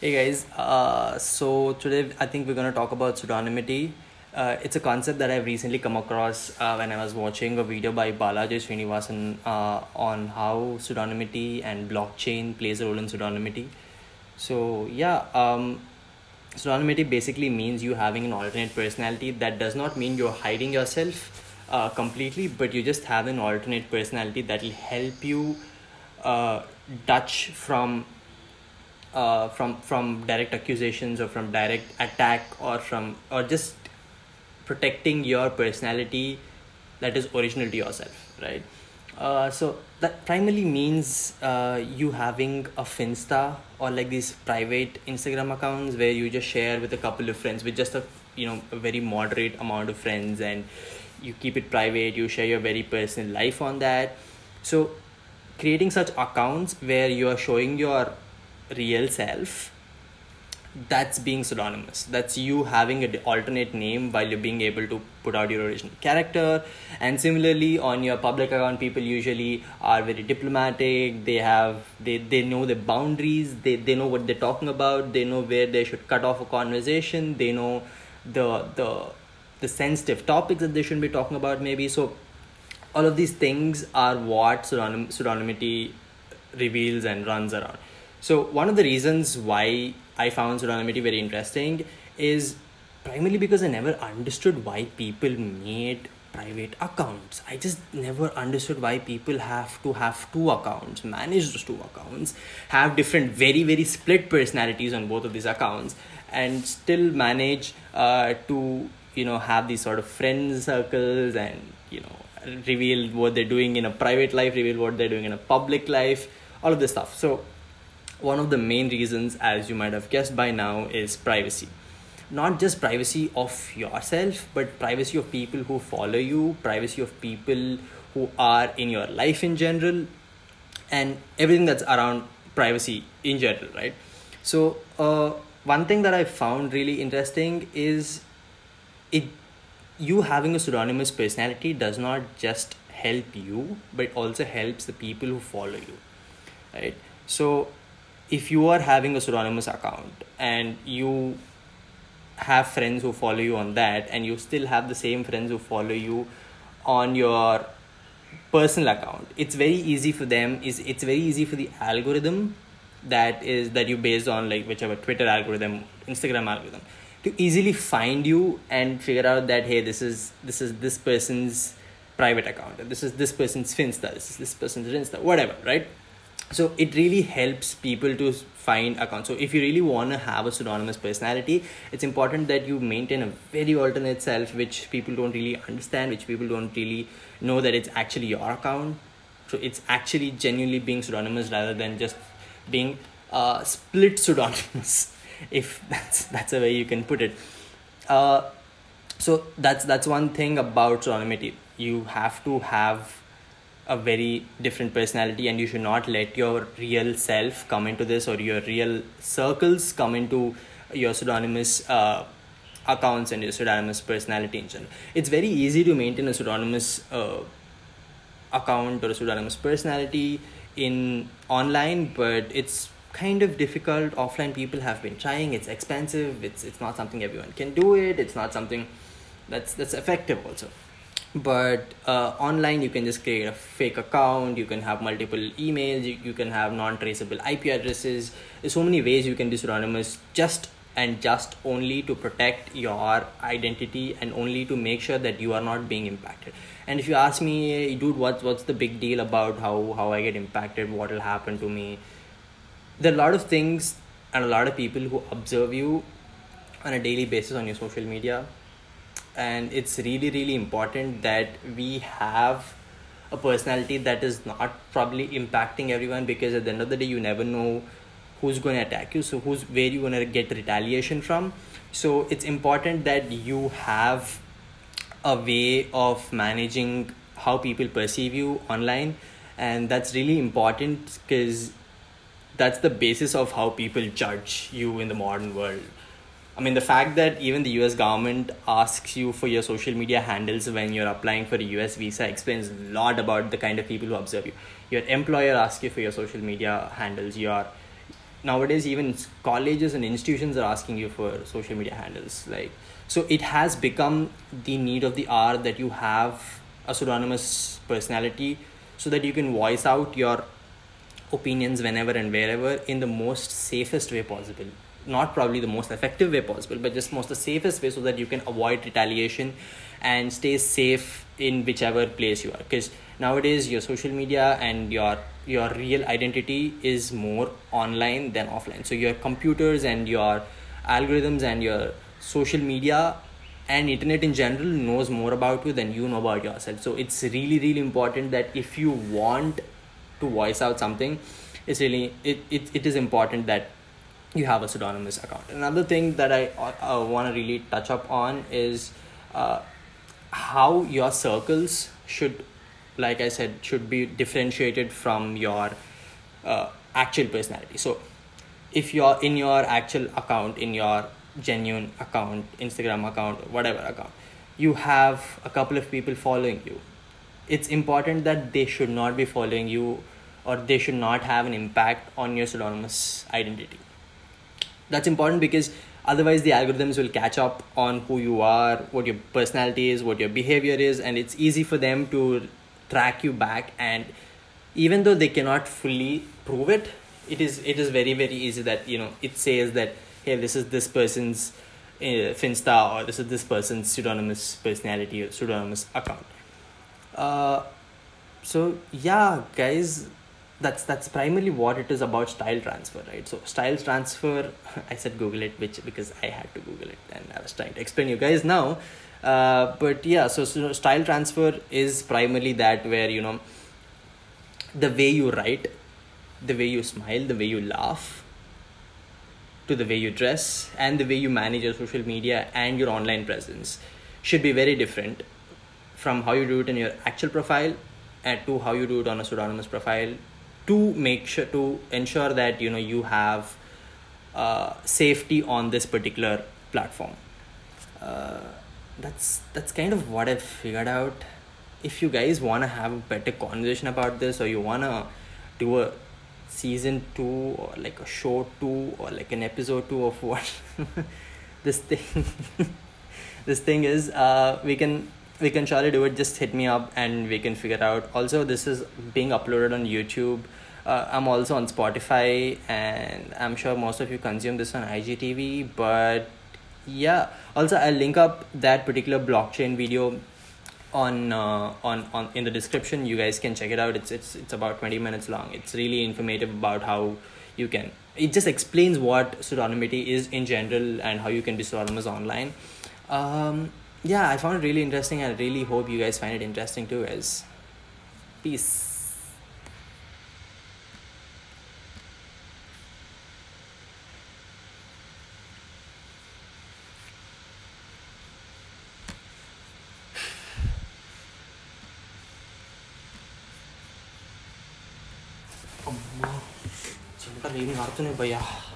Hey guys, so today I think we're going to talk about pseudonymity. It's a concept that I've recently come across when I was watching a video by Balaji Srinivasan on how pseudonymity and blockchain plays a role in pseudonymity. So yeah, pseudonymity basically means you having an alternate personality. That does not mean you're hiding yourself completely, but you just have an alternate personality that will help you dodge from direct accusations or from direct attack or just protecting your personality that is original to yourself, right? So that primarily means you having a Finsta or like these private Instagram accounts where you just share with a couple of friends, with just a very moderate amount of friends, and you keep it private. You share your very personal life on that. So creating such accounts where you are showing your real self, that's being pseudonymous. That's you having an alternate name while you're being able to put out your original character. And similarly, on your public account, people usually are very diplomatic. They know the boundaries, they know what they're talking about, they know where they should cut off a conversation, they know the sensitive topics that they shouldn't be talking about, maybe. So all of these things are what pseudonymity reveals and runs around. So one of the reasons why I found pseudonymity very interesting is primarily because I never understood why people made private accounts. I just never understood why people have to have two accounts, manage those two accounts, have different very, very split personalities on both of these accounts, and still manage to, have these sort of friend circles and, reveal what they're doing in a private life, reveal what they're doing in a public life, all of this stuff. So one of the main reasons, as you might have guessed by now, is privacy. Not just privacy of yourself, but privacy of people who follow you, privacy of people who are in your life in general, and everything that's around privacy in general, right? So one thing that I found really interesting is you having a pseudonymous personality does not just help you, but also helps the people who follow you, right? So if you are having a pseudonymous account and you have friends who follow you on that, and you still have the same friends who follow you on your personal account, it's very easy for them. It's very easy for the algorithm that you based on, like whichever Twitter algorithm, Instagram algorithm, to easily find you and figure out that, hey, this is this person's private account, and this is this person's Finsta, this is this person's Insta, whatever, right? So it really helps people to find accounts. So if you really want to have a pseudonymous personality, it's important that you maintain a very alternate self, which people don't really understand, which people don't really know that it's actually your account. So it's actually genuinely being pseudonymous rather than just being split pseudonymous, if that's a way you can put it. So that's one thing about pseudonymity. You have to have a very different personality, and you should not let your real self come into this, or your real circles come into your pseudonymous accounts and your pseudonymous personality in general. It's very easy to maintain a pseudonymous account or a pseudonymous personality in online, but it's kind of difficult offline. People have been trying. It's expensive. It's not something everyone can do it. It's not something that's effective also. But online, you can just create a fake account, you can have multiple emails, you can have non-traceable IP addresses. There's so many ways you can be pseudonymous just only to protect your identity and only to make sure that you are not being impacted. And if you ask me, hey, dude, what's the big deal about how I get impacted, what will happen to me? There are a lot of things and a lot of people who observe you on a daily basis on your social media. And it's really, really important that we have a personality that is not probably impacting everyone, because at the end of the day, you never know who's going to attack you. So where you're going to get retaliation from. So it's important that you have a way of managing how people perceive you online. And that's really important because that's the basis of how people judge you in the modern world. I mean, the fact that even the US government asks you for your social media handles when you're applying for a US visa explains a lot about the kind of people who observe you. Your employer asks you for your social media handles. Your nowadays even colleges and institutions are asking you for social media handles. Like, so it has become the need of the hour that you have a pseudonymous personality so that you can voice out your opinions whenever and wherever in the most safest way possible. Not probably the most effective way possible, but just most the safest way so that you can avoid retaliation and stay safe in whichever place you are. Because nowadays your social media and your real identity is more online than offline. So your computers and your algorithms and your social media and internet in general knows more about you than you know about yourself. So it's really, really important that if you want to voice out something, it's really, it is important that you have a pseudonymous account. Another thing that I want to really touch up on is how your circles should, like I said, should be differentiated from your actual personality. So if you're in your actual account, in your genuine account, Instagram account, whatever account, you have a couple of people following you. It's important that they should not be following you, or they should not have an impact on your pseudonymous identity. That's important because otherwise the algorithms will catch up on who you are, what your personality is, what your behavior is, and it's easy for them to track you back. And even though they cannot fully prove it, it is very, very easy that, you know, it says that, hey, this is this person's Finsta, or this is this person's pseudonymous personality or pseudonymous account. So yeah, guys, that's primarily what it is about, style transfer, right? So style transfer, I said Google it, because I had to Google it and I was trying to explain you guys now. But yeah, so style transfer is primarily that, where, you know, the way you write, the way you smile, the way you laugh, to the way you dress, and the way you manage your social media and your online presence should be very different from how you do it in your actual profile and to how you do it on a pseudonymous profile, to make sure, to ensure that, you know, you have safety on this particular platform. That's kind of what I've figured out. If you guys want to have a better conversation about this, or you want to do a season 2 or like a show 2 or like an episode 2 of what this thing is, we can surely do it. Just hit me up and we can figure out. Also, this is being uploaded on YouTube. I'm also on Spotify, and I'm sure most of you consume this on IGTV. But yeah, also I'll link up that particular blockchain video on in the description. You guys can check it out. It's about 20 minutes long. It's really informative about how you can. It just explains what pseudonymity is in general and how you can be pseudonymous online. Yeah, I found it really interesting. I really hope you guys find it interesting too, guys. Peace. Oh, wow. I'm going to